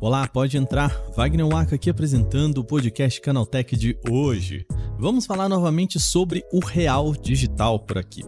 Olá, pode entrar. Wagner Waka aqui apresentando o podcast Canaltech de hoje. Vamos falar novamente sobre o Real Digital por aqui.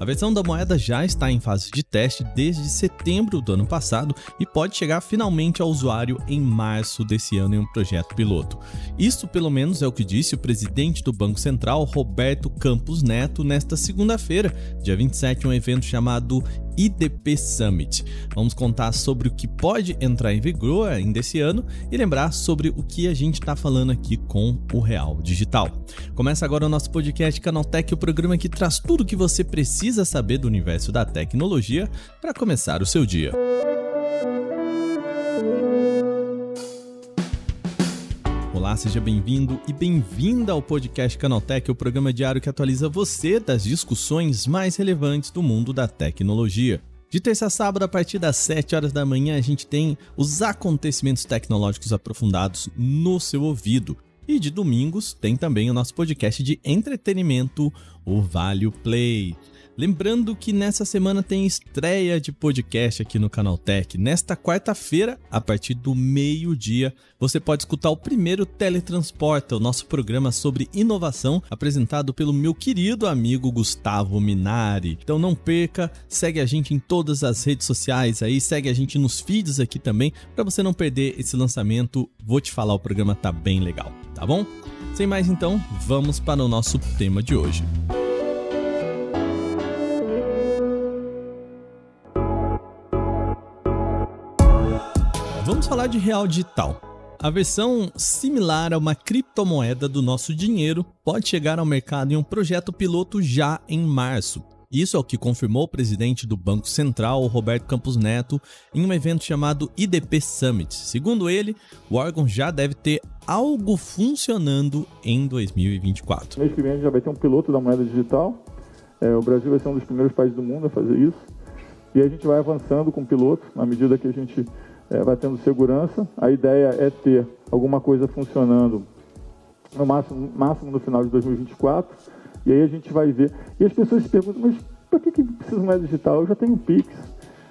A versão da moeda já está em fase de teste desde setembro do ano passado e pode chegar finalmente ao usuário em março desse ano em um projeto piloto. Isso, pelo menos, é o que disse o presidente do Banco Central, Roberto Campos Neto, nesta segunda-feira, dia 27, em um evento chamado IDP Summit. Vamos contar sobre o que pode entrar em vigor ainda esse ano e lembrar sobre o que a gente está falando aqui com o Real Digital. Começa agora o nosso podcast Canaltech, o programa que traz tudo o que você precisa saber do universo da tecnologia para começar o seu dia. Olá, seja bem-vindo e bem-vinda ao podcast Canaltech, o programa diário que atualiza você das discussões mais relevantes do mundo da tecnologia. De terça a sábado, a partir das 7 horas da manhã, a gente tem os acontecimentos tecnológicos aprofundados no seu ouvido. E de domingos tem também o nosso podcast de entretenimento, o Vale Play. Lembrando que nessa semana tem estreia de podcast aqui no Canaltech. Nesta quarta-feira, a partir do meio-dia, você pode escutar o primeiro Teletransporta, o nosso programa sobre inovação, apresentado pelo meu querido amigo Gustavo Minari. Então não perca, segue a gente em todas as redes sociais aí, segue a gente nos feeds aqui também, para você não perder esse lançamento. Vou te falar, o programa tá bem legal, tá bom? Sem mais então, vamos para o nosso tema de hoje. Vamos falar de Real Digital. A versão similar a uma criptomoeda do nosso dinheiro pode chegar ao mercado em um projeto piloto já em março. Isso é o que confirmou o presidente do Banco Central, Roberto Campos Neto, em um evento chamado IDP Summit. Segundo ele, o órgão já deve ter algo funcionando em 2024. Mês que vem já vai ter um piloto da moeda digital. O Brasil vai ser um dos primeiros países do mundo a fazer isso. E a gente vai avançando com o piloto na medida que a gente vai tendo segurança. A ideia é ter alguma coisa funcionando no máximo no final de 2024, e aí a gente vai ver. E as pessoas se perguntam, mas para que precisa mais digital? Eu já tenho Pix.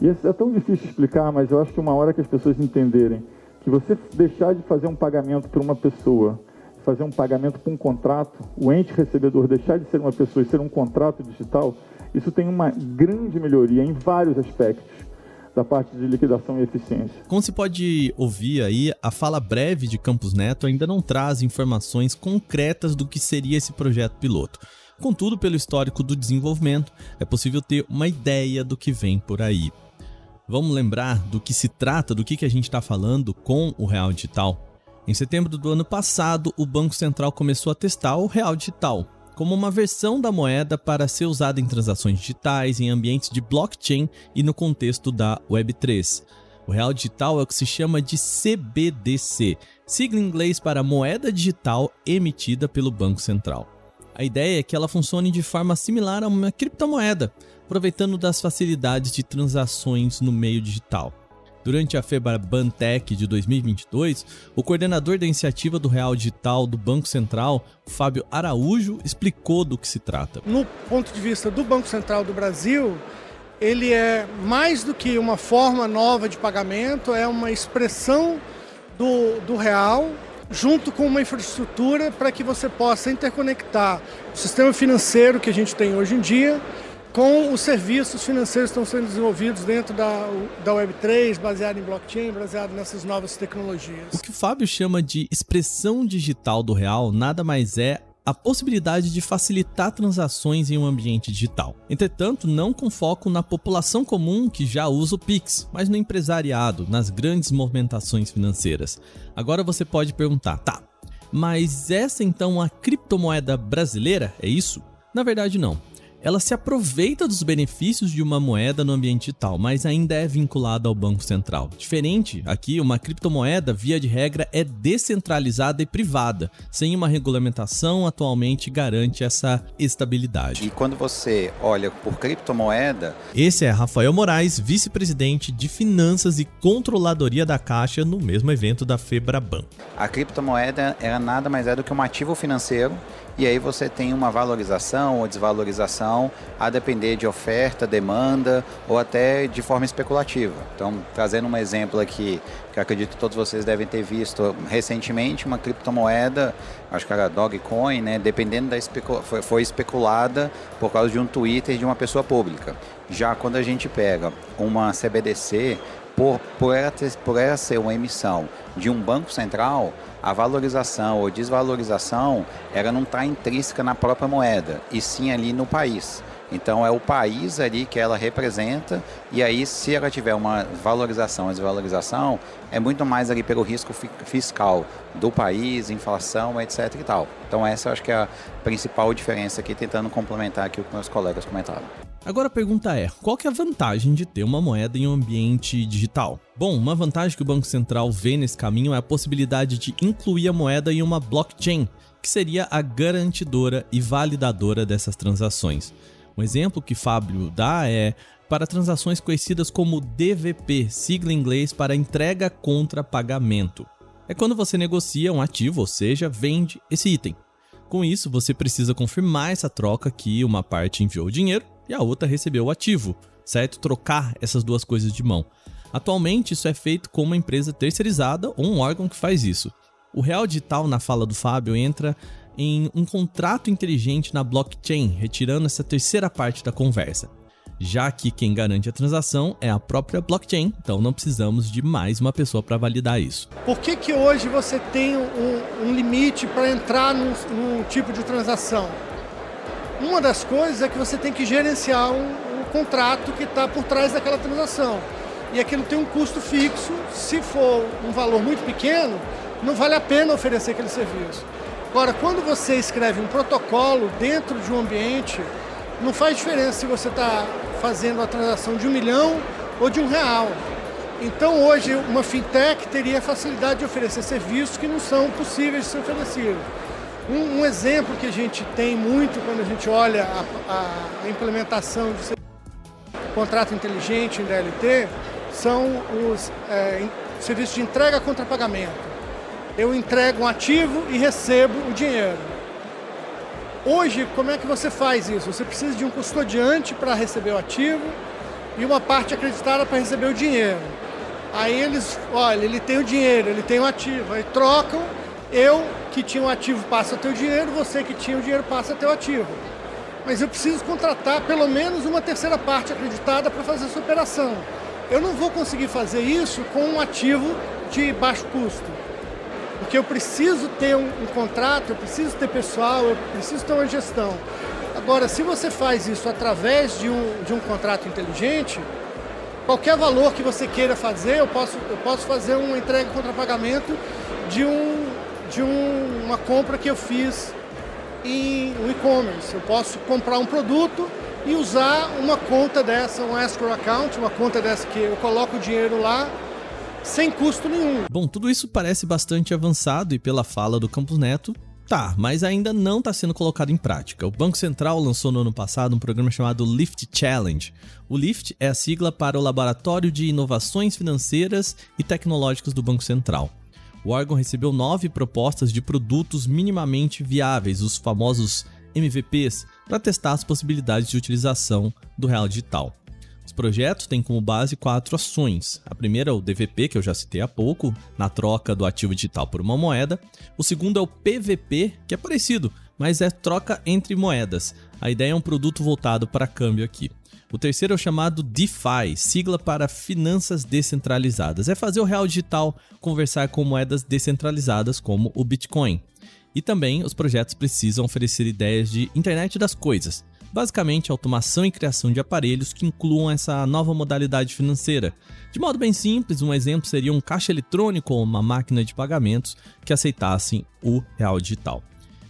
E é tão difícil explicar, mas eu acho que uma hora que as pessoas entenderem que você deixar de fazer um pagamento para uma pessoa, fazer um pagamento para um contrato, o ente recebedor deixar de ser uma pessoa e ser um contrato digital, isso tem uma grande melhoria em vários aspectos da parte de liquidação e eficiência. Como se pode ouvir aí, a fala breve de Campos Neto ainda não traz informações concretas do que seria esse projeto piloto. Contudo, pelo histórico do desenvolvimento, é possível ter uma ideia do que vem por aí. Vamos lembrar do que se trata, do que a gente está falando com o Real Digital? Em setembro do ano passado, o Banco Central começou a testar o Real Digital como uma versão da moeda para ser usada em transações digitais, em ambientes de blockchain e no contexto da Web3. O Real Digital é o que se chama de CBDC, sigla em inglês para moeda digital emitida pelo Banco Central. A ideia é que ela funcione de forma similar a uma criptomoeda, aproveitando das facilidades de transações no meio digital. Durante a Febraban Tech de 2022, o coordenador da iniciativa do Real Digital do Banco Central, Fábio Araújo, explicou do que se trata. No ponto de vista do Banco Central do Brasil, ele é mais do que uma forma nova de pagamento, é uma expressão do real, junto com uma infraestrutura para que você possa interconectar o sistema financeiro que a gente tem hoje em dia com os serviços financeiros que estão sendo desenvolvidos dentro da Web3, baseado em blockchain, baseado nessas novas tecnologias. O que o Fábio chama de expressão digital do real nada mais é a possibilidade de facilitar transações em um ambiente digital. Entretanto, não com foco na população comum que já usa o Pix, mas no empresariado, nas grandes movimentações financeiras. Agora você pode perguntar, tá, mas essa então é a criptomoeda brasileira, é isso? Na verdade não. Ela se aproveita dos benefícios de uma moeda no ambiente digital, mas ainda é vinculada ao Banco Central. Diferente, aqui uma criptomoeda, via de regra, é descentralizada e privada, sem uma regulamentação atualmente garante essa estabilidade. E quando você olha por criptomoeda... Esse é Rafael Moraes, vice-presidente de Finanças e Controladoria da Caixa, no mesmo evento da Febraban. A criptomoeda, ela nada mais é do que um ativo financeiro e aí você tem uma valorização ou desvalorização a depender de oferta, demanda ou até de forma especulativa. Então, trazendo um exemplo aqui, que eu acredito que todos vocês devem ter visto recentemente, uma criptomoeda, acho que era Dogecoin, né, dependendo da foi especulada por causa de um Twitter de uma pessoa pública. Já quando a gente pega uma CBDC, por ela ser uma emissão de um banco central, a valorização ou desvalorização, ela não está intrínseca na própria moeda, e sim ali no país. Então é o país ali que ela representa, e aí se ela tiver uma valorização ou desvalorização, é muito mais ali pelo risco fiscal do país, inflação, etc e tal. Então essa eu acho que é a principal diferença aqui, tentando complementar aqui o que meus colegas comentaram. Agora a pergunta é, qual que é a vantagem de ter uma moeda em um ambiente digital? Bom, uma vantagem que o Banco Central vê nesse caminho é a possibilidade de incluir a moeda em uma blockchain, que seria a garantidora e validadora dessas transações. Um exemplo que Fábio dá é para transações conhecidas como DVP, sigla em inglês para entrega contra pagamento. É quando você negocia um ativo, ou seja, vende esse item. Com isso, você precisa confirmar essa troca que uma parte enviou o dinheiro e a outra recebeu o ativo, certo? Trocar essas duas coisas de mão. Atualmente, isso é feito com uma empresa terceirizada ou um órgão que faz isso. O Real Digital, na fala do Fábio, entra em um contrato inteligente na blockchain, retirando essa terceira parte da conversa. Já que quem garante a transação é a própria blockchain, então não precisamos de mais uma pessoa para validar isso. Por que que hoje você tem um limite para entrar num tipo de transação? Uma das coisas é que você tem que gerenciar um contrato que está por trás daquela transação. E aquilo tem um custo fixo, se for um valor muito pequeno, não vale a pena oferecer aquele serviço. Agora, quando você escreve um protocolo dentro de um ambiente, não faz diferença se você está fazendo a transação de R$1 milhão ou de R$1. Então, hoje, uma fintech teria a facilidade de oferecer serviços que não são possíveis de ser oferecidos. Um exemplo que a gente tem muito quando a gente olha a implementação de contrato inteligente em DLT são os serviços de entrega contra pagamento. Eu entrego um ativo e recebo o dinheiro. Hoje, como é que você faz isso? Você precisa de um custodiante para receber o ativo e uma parte acreditada para receber o dinheiro. Aí eles, olha, ele tem o dinheiro, ele tem o ativo, aí trocam, eu que tinha um ativo passa a ter o dinheiro, você que tinha o dinheiro passa a ter o ativo. Mas eu preciso contratar pelo menos uma terceira parte acreditada para fazer essa operação. Eu não vou conseguir fazer isso com um ativo de baixo custo. Porque eu preciso ter um contrato, eu preciso ter pessoal, eu preciso ter uma gestão. Agora, se você faz isso através de um contrato inteligente, qualquer valor que você queira fazer, eu posso fazer uma entrega contra pagamento de uma compra que eu fiz em e-commerce. Eu posso comprar um produto e usar uma conta dessa, um escrow account, uma conta dessa que eu coloco o dinheiro lá sem custo nenhum. Bom, tudo isso parece bastante avançado e pela fala do Campos Neto, tá, mas ainda não está sendo colocado em prática. O Banco Central lançou no ano passado um programa chamado Lift Challenge. O Lift é a sigla para o Laboratório de Inovações Financeiras e Tecnológicas do Banco Central. O órgão recebeu 9 propostas de produtos minimamente viáveis, os famosos MVPs, para testar as possibilidades de utilização do Real Digital. Os projetos têm como base 4 ações. A primeira é o DVP, que eu já citei há pouco, na troca do ativo digital por uma moeda. O segundo é o PVP, que é parecido, mas é troca entre moedas. A ideia é um produto voltado para câmbio aqui. O terceiro é o chamado DeFi, sigla para finanças descentralizadas. É fazer o Real Digital conversar com moedas descentralizadas como o Bitcoin. E também os projetos precisam oferecer ideias de internet das coisas. Basicamente, automação e criação de aparelhos que incluam essa nova modalidade financeira. De modo bem simples, um exemplo seria um caixa eletrônico ou uma máquina de pagamentos que aceitassem o Real Digital.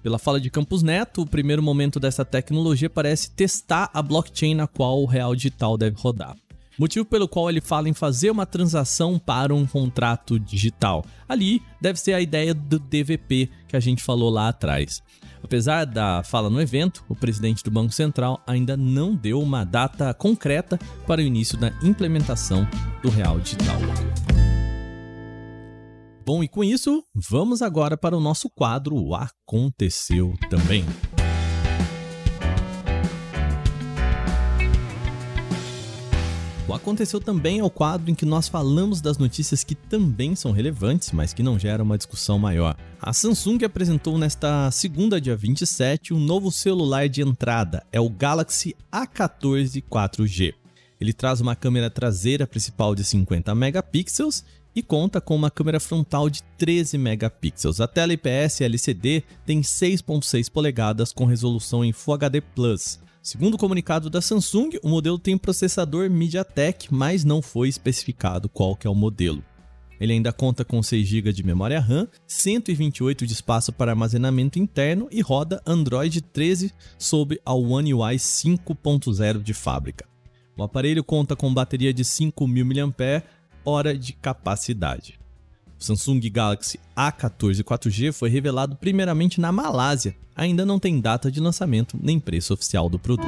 Pela fala de Campos Neto, o primeiro momento dessa tecnologia parece testar a blockchain na qual o Real Digital deve rodar. Motivo pelo qual ele fala em fazer uma transação para um contrato digital. Ali deve ser a ideia do DVP que a gente falou lá atrás. Apesar da fala no evento, o presidente do Banco Central ainda não deu uma data concreta para o início da implementação do Real Digital. Bom, e com isso, vamos agora para o nosso quadro O Aconteceu Também. O Aconteceu Também é o quadro em que nós falamos das notícias que também são relevantes, mas que não geram uma discussão maior. A Samsung apresentou nesta segunda, dia 27, um novo celular de entrada, é o Galaxy A14 4G. Ele traz uma câmera traseira principal de 50 megapixels e conta com uma câmera frontal de 13 megapixels. A tela IPS LCD tem 6.6 polegadas com resolução em Full HD+. Segundo o comunicado da Samsung, o modelo tem processador MediaTek, mas não foi especificado qual que é o modelo. Ele ainda conta com 6 GB de memória RAM, 128 de espaço para armazenamento interno e roda Android 13 sob a One UI 5.0 de fábrica. O aparelho conta com bateria de 5.000 mAh de capacidade. O Samsung Galaxy A14 4G foi revelado primeiramente na Malásia. Ainda não tem data de lançamento nem preço oficial do produto.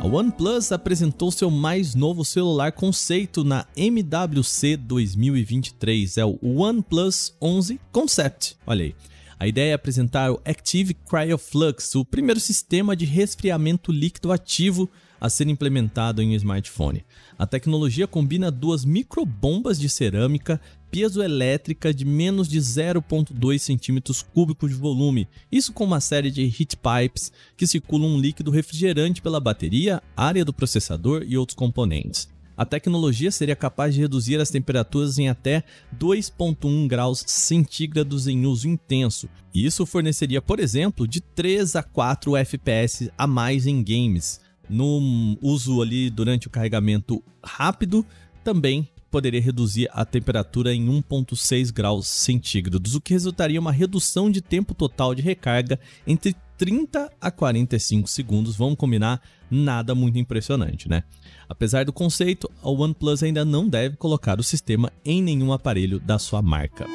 A OnePlus apresentou seu mais novo celular conceito na MWC 2023, é o OnePlus 11 Concept. Olha aí. A ideia é apresentar o Active Cryoflux, o primeiro sistema de resfriamento líquido ativo a ser implementado em um smartphone. A tecnologia combina duas microbombas de cerâmica piezoelétrica de menos de 0,2 cm3 de volume, isso com uma série de heat pipes que circulam um líquido refrigerante pela bateria, área do processador e outros componentes. A tecnologia seria capaz de reduzir as temperaturas em até 2,1 graus centígrados em uso intenso. Isso forneceria, por exemplo, de 3 a 4 FPS a mais em games. No uso ali durante o carregamento rápido, também poderia reduzir a temperatura em 1,6 graus centígrados, o que resultaria em uma redução de tempo total de recarga entre 30 a 45 segundos, vamos combinar, nada muito impressionante, né? Apesar do conceito, a OnePlus ainda não deve colocar o sistema em nenhum aparelho da sua marca.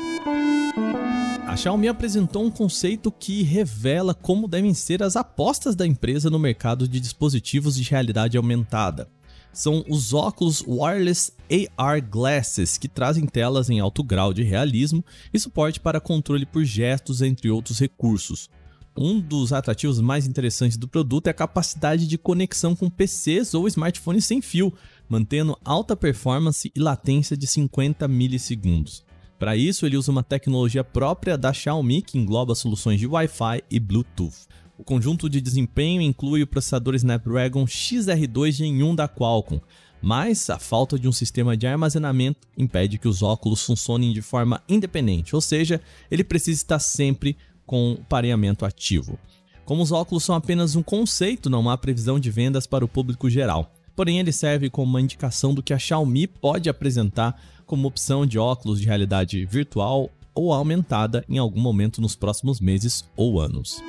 A Xiaomi apresentou um conceito que revela como devem ser as apostas da empresa no mercado de dispositivos de realidade aumentada. São os óculos Wireless AR Glasses, que trazem telas em alto grau de realismo e suporte para controle por gestos, entre outros recursos. Um dos atrativos mais interessantes do produto é a capacidade de conexão com PCs ou smartphones sem fio, mantendo alta performance e latência de 50 milissegundos. Para isso, ele usa uma tecnologia própria da Xiaomi que engloba soluções de Wi-Fi e Bluetooth. O conjunto de desempenho inclui o processador Snapdragon XR2 Gen 1 da Qualcomm, mas a falta de um sistema de armazenamento impede que os óculos funcionem de forma independente, ou seja, ele precisa estar sempre com o pareamento ativo. Como os óculos são apenas um conceito, não há previsão de vendas para o público geral. Porém, ele serve como uma indicação do que a Xiaomi pode apresentar como opção de óculos de realidade virtual ou aumentada em algum momento nos próximos meses ou anos.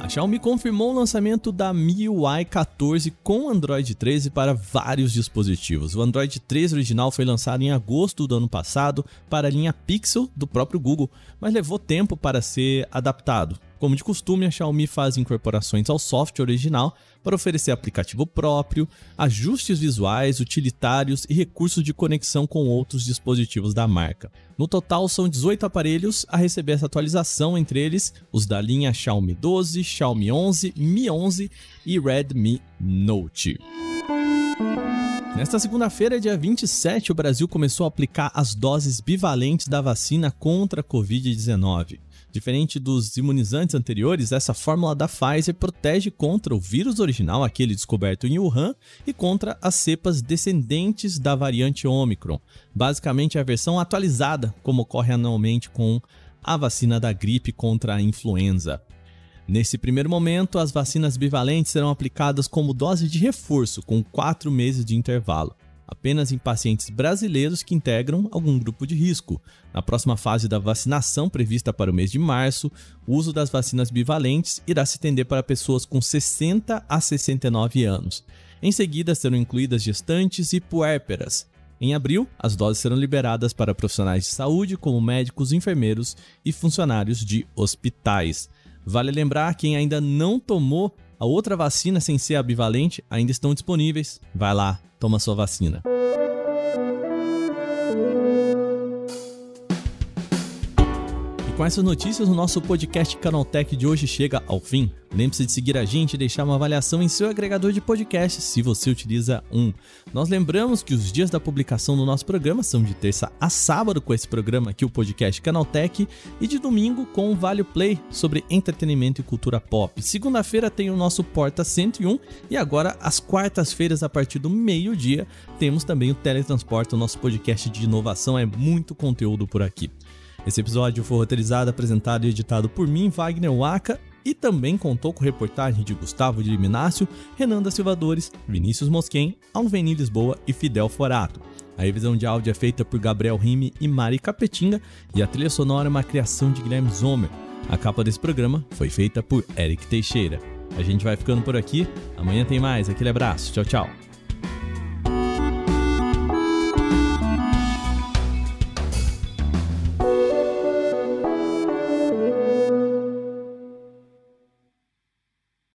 A Xiaomi confirmou o lançamento da MIUI 14 com Android 13 para vários dispositivos. O Android 13 original foi lançado em agosto do ano passado para a linha Pixel do próprio Google, mas levou tempo para ser adaptado. Como de costume, a Xiaomi faz incorporações ao software original para oferecer aplicativo próprio, ajustes visuais, utilitários e recursos de conexão com outros dispositivos da marca. No total, são 18 aparelhos a receber essa atualização, entre eles os da linha Xiaomi 12, Xiaomi 11, Mi 11 e Redmi Note. Nesta segunda-feira, dia 27, o Brasil começou a aplicar as doses bivalentes da vacina contra a Covid-19. Diferente dos imunizantes anteriores, essa fórmula da Pfizer protege contra o vírus original, aquele descoberto em Wuhan, e contra as cepas descendentes da variante Ômicron. Basicamente, é a versão atualizada, como ocorre anualmente com a vacina da gripe contra a influenza. Nesse primeiro momento, as vacinas bivalentes serão aplicadas como dose de reforço, com 4 meses de intervalo, apenas em pacientes brasileiros que integram algum grupo de risco. Na próxima fase da vacinação, prevista para o mês de março, o uso das vacinas bivalentes irá se estender para pessoas com 60 a 69 anos. Em seguida, serão incluídas gestantes e puérperas. Em abril, as doses serão liberadas para profissionais de saúde, como médicos, enfermeiros e funcionários de hospitais. Vale lembrar, quem ainda não tomou a outra vacina sem ser a bivalente, ainda estão disponíveis. Vai lá, toma sua vacina. Com essas notícias, o nosso podcast Canaltech de hoje chega ao fim. Lembre-se de seguir a gente e deixar uma avaliação em seu agregador de podcast, se você utiliza um. Nós lembramos que os dias da publicação do nosso programa são de terça a sábado com esse programa aqui, o podcast Canaltech, e de domingo com o Vale Play sobre entretenimento e cultura pop. Segunda-feira tem o nosso Porta 101 e agora, às quartas-feiras, a partir do meio-dia, temos também o Teletransporta, o nosso podcast de inovação. É muito conteúdo por aqui. Esse episódio foi roteirizado, apresentado e editado por mim, Wagner Waka, e também contou com reportagem de Gustavo de Minácio, Renan da Silva Dores, Vinícius Mosquen, Alveni Lisboa e Fidel Forato. A revisão de áudio é feita por Gabriel Rime e Mari Capetinga e a trilha sonora é uma criação de Guilherme Zomer. A capa desse programa foi feita por Eric Teixeira. A gente vai ficando por aqui. Amanhã tem mais. Aquele abraço. Tchau, tchau.